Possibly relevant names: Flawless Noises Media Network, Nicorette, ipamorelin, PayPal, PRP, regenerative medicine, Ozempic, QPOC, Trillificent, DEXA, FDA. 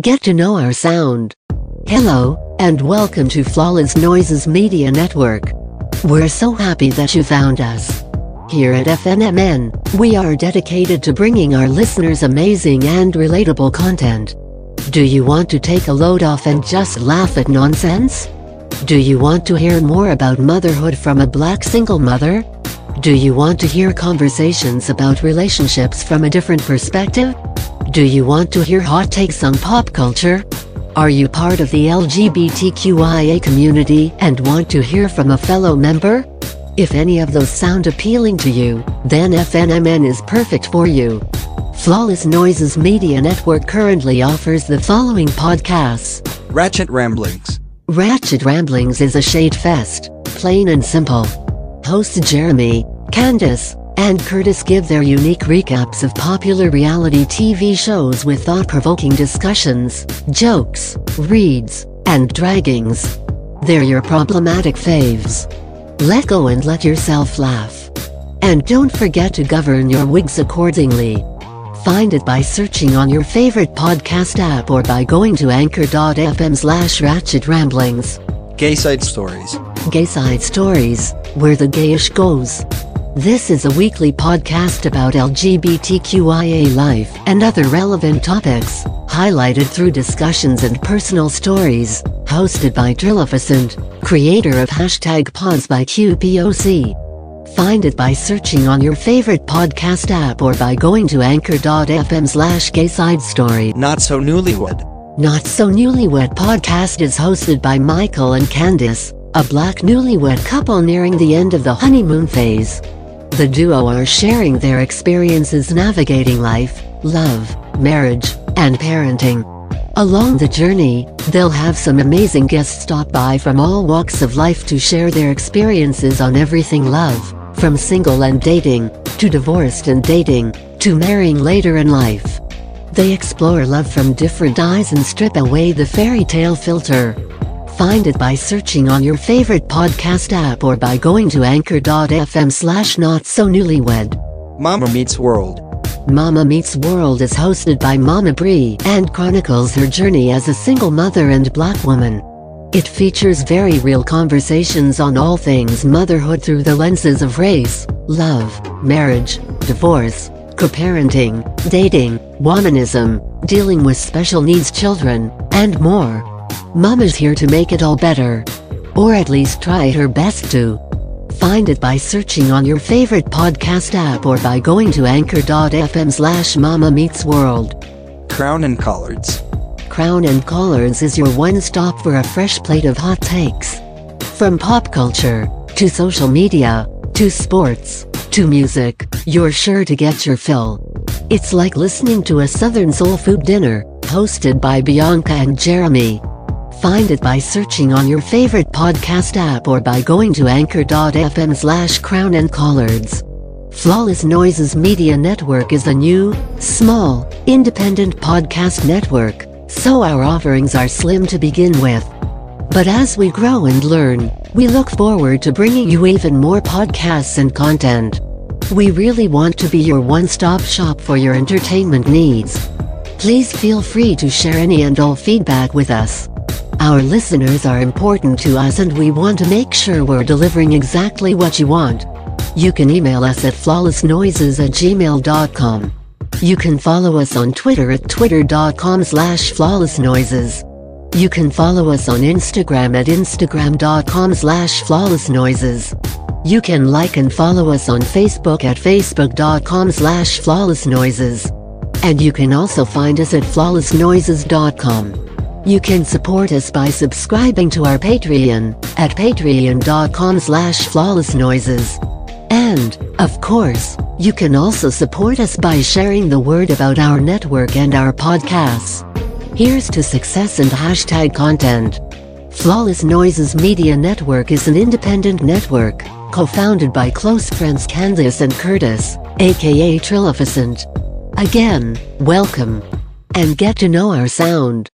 Get to know our sound. Hello, and welcome to Flawless Noises Media Network. We're so happy that you found us. Here at FNMN, we are dedicated to bringing our listeners amazing and relatable content. Do you want to take a load off and just laugh at nonsense? Do you want to hear more about motherhood from a black single mother? Do you want to hear conversations about relationships from a different perspective? Do you want to hear hot takes on pop culture? Are you part of the LGBTQIA community and want to hear from a fellow member? If any of those sound appealing to you, then FNMN is perfect for you. Flawless Noises Media Network currently offers the following podcasts. Ratchet Ramblings. Ratchet Ramblings is a shade fest, plain and simple. Hosts Jeremy, Candace, and Curtis give their unique recaps of popular reality TV shows with thought-provoking discussions, jokes, reads, and draggings. They're your problematic faves. Let go and let yourself laugh. And don't forget to govern your wigs accordingly. Find it by searching on your favorite podcast app or by going to anchor.fm/ratchet ramblings. Gay Side Stories. Gay Side Stories, where the gayish goes. This is a weekly podcast about LGBTQIA life and other relevant topics, highlighted through discussions and personal stories, hosted by Trillificent, creator of #Pause by QPOC. Find it by searching on your favorite podcast app or by going to anchor.fm/gaysidestory. Not So Newlywed. Not So Newlywed podcast is hosted by Michael and Candace, a black newlywed couple nearing the end of the honeymoon phase. The duo are sharing their experiences navigating life, love, marriage, and parenting. Along the journey, they'll have some amazing guests stop by from all walks of life to share their experiences on everything love, from single and dating, to divorced and dating, to marrying later in life. They explore love from different eyes and strip away the fairy tale filter. Find it by searching on your favorite podcast app or by going to anchor.fm/notsonewlywed. Mama Meets World. Mama Meets World is hosted by Mama Bree and chronicles her journey as a single mother and black woman. It features very real conversations on all things motherhood through the lenses of race, love, marriage, divorce, co-parenting, dating, womanism, dealing with special needs children, and more. Mama's here to make it all better. Or at least try her best to. Find it by searching on your favorite podcast app or by going to anchor.fm/Mama Meets World. Crown and Collards. Crown and Collards is your one stop for a fresh plate of hot takes. From pop culture, to social media, to sports, to music, you're sure to get your fill. It's like listening to a Southern soul food dinner, hosted by Bianca and Jeremy. Find it by searching on your favorite podcast app or by going to anchor.fm/crown and collards. Flawless Noises Media Network is a new, small, independent podcast network, so our offerings are slim to begin with. But as we grow and learn, we look forward to bringing you even more podcasts and content. We really want to be your one-stop shop for your entertainment needs. Please feel free to share any and all feedback with us. Our listeners are important to us and we want to make sure we're delivering exactly what you want. You can email us at flawlessnoises@gmail.com. You can follow us on Twitter at twitter.com/flawlessnoises. You can follow us on Instagram at instagram.com/flawlessnoises. You can like and follow us on Facebook at facebook.com/flawlessnoises. And you can also find us at flawlessnoises.com. You can support us by subscribing to our Patreon at patreon.com/flawlessnoises. And, of course, you can also support us by sharing the word about our network and our podcasts. Here's to success and hashtag content. Flawless Noises Media Network is an independent network, co-founded by close friends Candace and Curtis, aka Trillificent. Again, welcome. And get to know our sound.